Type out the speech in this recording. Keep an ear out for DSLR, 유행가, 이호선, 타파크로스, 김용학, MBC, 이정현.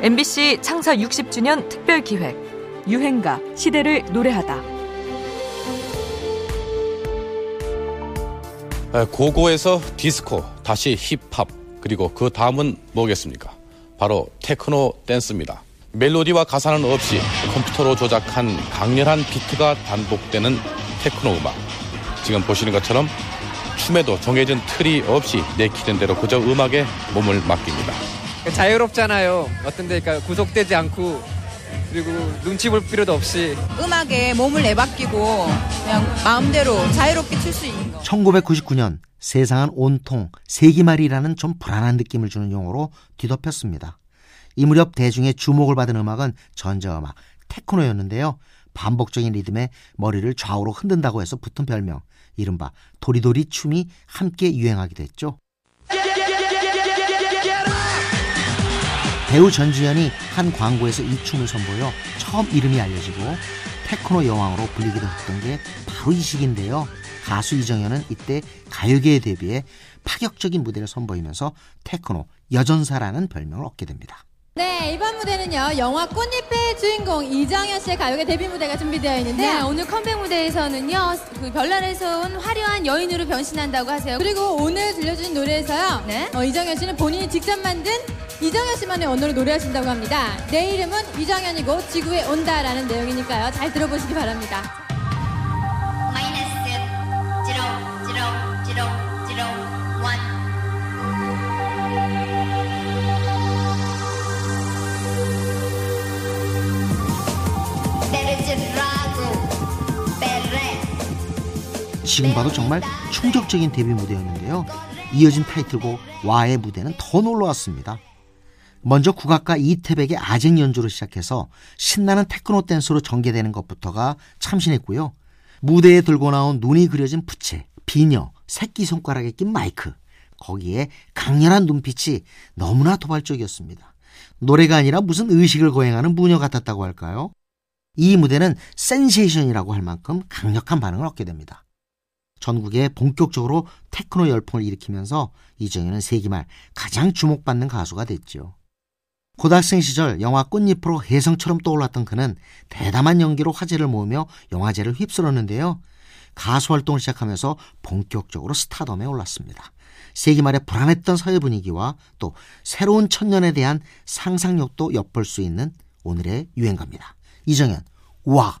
MBC 창사 60주년 특별기획 유행가 시대를 노래하다. 고고에서 디스코, 다시 힙합, 그리고 그 다음은 뭐겠습니까? 바로 테크노 댄스입니다. 멜로디와 가사는 없이 컴퓨터로 조작한 강렬한 비트가 반복되는 테크노 음악. 지금 보시는 것처럼 춤에도 정해진 틀이 없이 내키는 대로 그저 음악에 몸을 맡깁니다. 자유롭잖아요. 어떤 데니까 구속되지 않고, 그리고 눈치 볼 필요도 없이 음악에 몸을 내맡기고 그냥 마음대로 자유롭게 출 수 있는 거. 1999년 세상은 온통 세기말이라는 좀 불안한 느낌을 주는 용어로 뒤덮였습니다. 이 무렵 대중의 주목을 받은 음악은 전자음악, 테크노였는데요. 반복적인 리듬에 머리를 좌우로 흔든다고 해서 붙은 별명, 이른바 도리도리 춤이 함께 유행하기도 했죠. 배우 전지현이 한 광고에서 이 춤을 선보여 처음 이름이 알려지고 테크노 여왕으로 불리기도 했던 게 바로 이 시기인데요. 가수 이정현은 이때 가요계에 대비해 파격적인 무대를 선보이면서 테크노 여전사라는 별명을 얻게 됩니다. 네, 이번 무대는요, 영화 꽃잎의 주인공 이정현 씨의 가요계 데뷔 무대가 준비되어 있는데, 네, 오늘 컴백 무대에서는요, 그 별난에서 온 화려한 여인으로 변신한다고 하세요. 그리고 오늘 들려주신 노래에서요, 네? 이정현 씨는 본인이 직접 만든 이정현 씨만의 언어로 노래하신다고 합니다. 내 이름은 이정현이고 지구에 온다라는 내용이니까요, 잘 들어보시기 바랍니다. 마이너스 0 0 0 0 1. 지금 봐도 정말 충격적인 데뷔 무대였는데요. 이어진 타이틀곡 와의 무대는 더 놀라웠습니다. 먼저 국악가 이태백의 아쟁 연주로 시작해서 신나는 테크노 댄스로 전개되는 것부터가 참신했고요. 무대에 들고 나온 눈이 그려진 부채, 비녀, 새끼손가락에 낀 마이크, 거기에 강렬한 눈빛이 너무나 도발적이었습니다. 노래가 아니라 무슨 의식을 거행하는 무녀 같았다고 할까요? 이 무대는 센세이션이라고 할 만큼 강력한 반응을 얻게 됩니다. 전국에 본격적으로 테크노 열풍을 일으키면서 이정현은 세기말 가장 주목받는 가수가 됐죠. 고등학생 시절 영화 꽃잎으로 혜성처럼 떠올랐던 그는 대담한 연기로 화제를 모으며 영화제를 휩쓸었는데요. 가수 활동을 시작하면서 본격적으로 스타덤에 올랐습니다. 세기말의 불안했던 사회 분위기와 또 새로운 천년에 대한 상상력도 엿볼 수 있는 오늘의 유행가입니다. 이정현, 와!